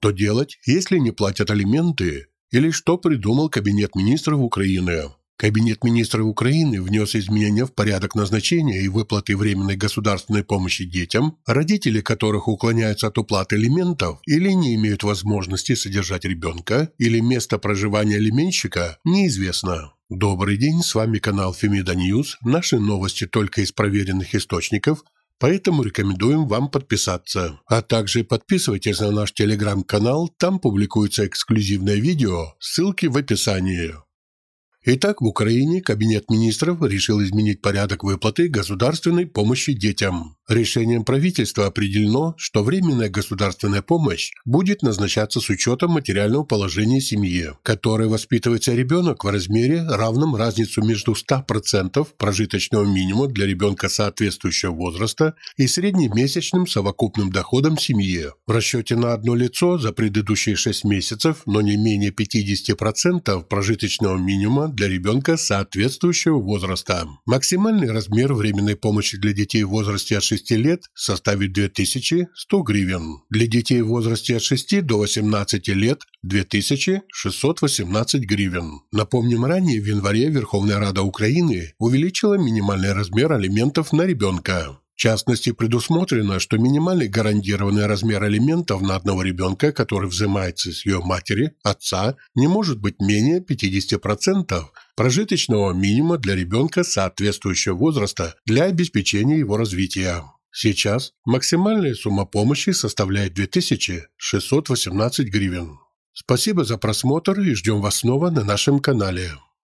Что делать, если не платят алименты? Или что придумал Кабинет Министров Украины? Кабинет Министров Украины внес изменения в порядок назначения и выплаты временной государственной помощи детям, родители которых уклоняются от уплаты алиментов или не имеют возможности содержать ребенка, или место проживания алименщика неизвестно. Добрый день, с вами канал Femida News. Наши новости только из проверенных источников, поэтому рекомендуем вам подписаться. А также подписывайтесь на наш телеграм-канал, там публикуется эксклюзивное видео, ссылки в описании. Итак, в Украине Кабинет Министров решил изменить порядок выплаты государственной помощи детям. Решением правительства определено, что временная государственная помощь будет назначаться с учетом материального положения семьи, в которой воспитывается ребенок в размере, равном разницу между 100% прожиточного минимума для ребенка соответствующего возраста и среднемесячным совокупным доходом семьи. В расчете на одно лицо за предыдущие 6 месяцев, но не менее 50% прожиточного минимума для ребенка соответствующего возраста. Максимальный размер временной помощи для детей в возрасте от 6 лет составит 2100 гривен. Для детей в возрасте от 6 до 18 лет 2618 гривен. Напомним, ранее в январе Верховная Рада Украины увеличила минимальный размер алиментов на ребенка. В частности, предусмотрено, что минимальный гарантированный размер алиментов на одного ребенка, который взимается с ее матери, отца, не может быть менее 50% прожиточного минимума для ребенка соответствующего возраста для обеспечения его развития. Сейчас максимальная сумма помощи составляет 2618 гривен. Спасибо за просмотр и ждем вас снова на нашем канале.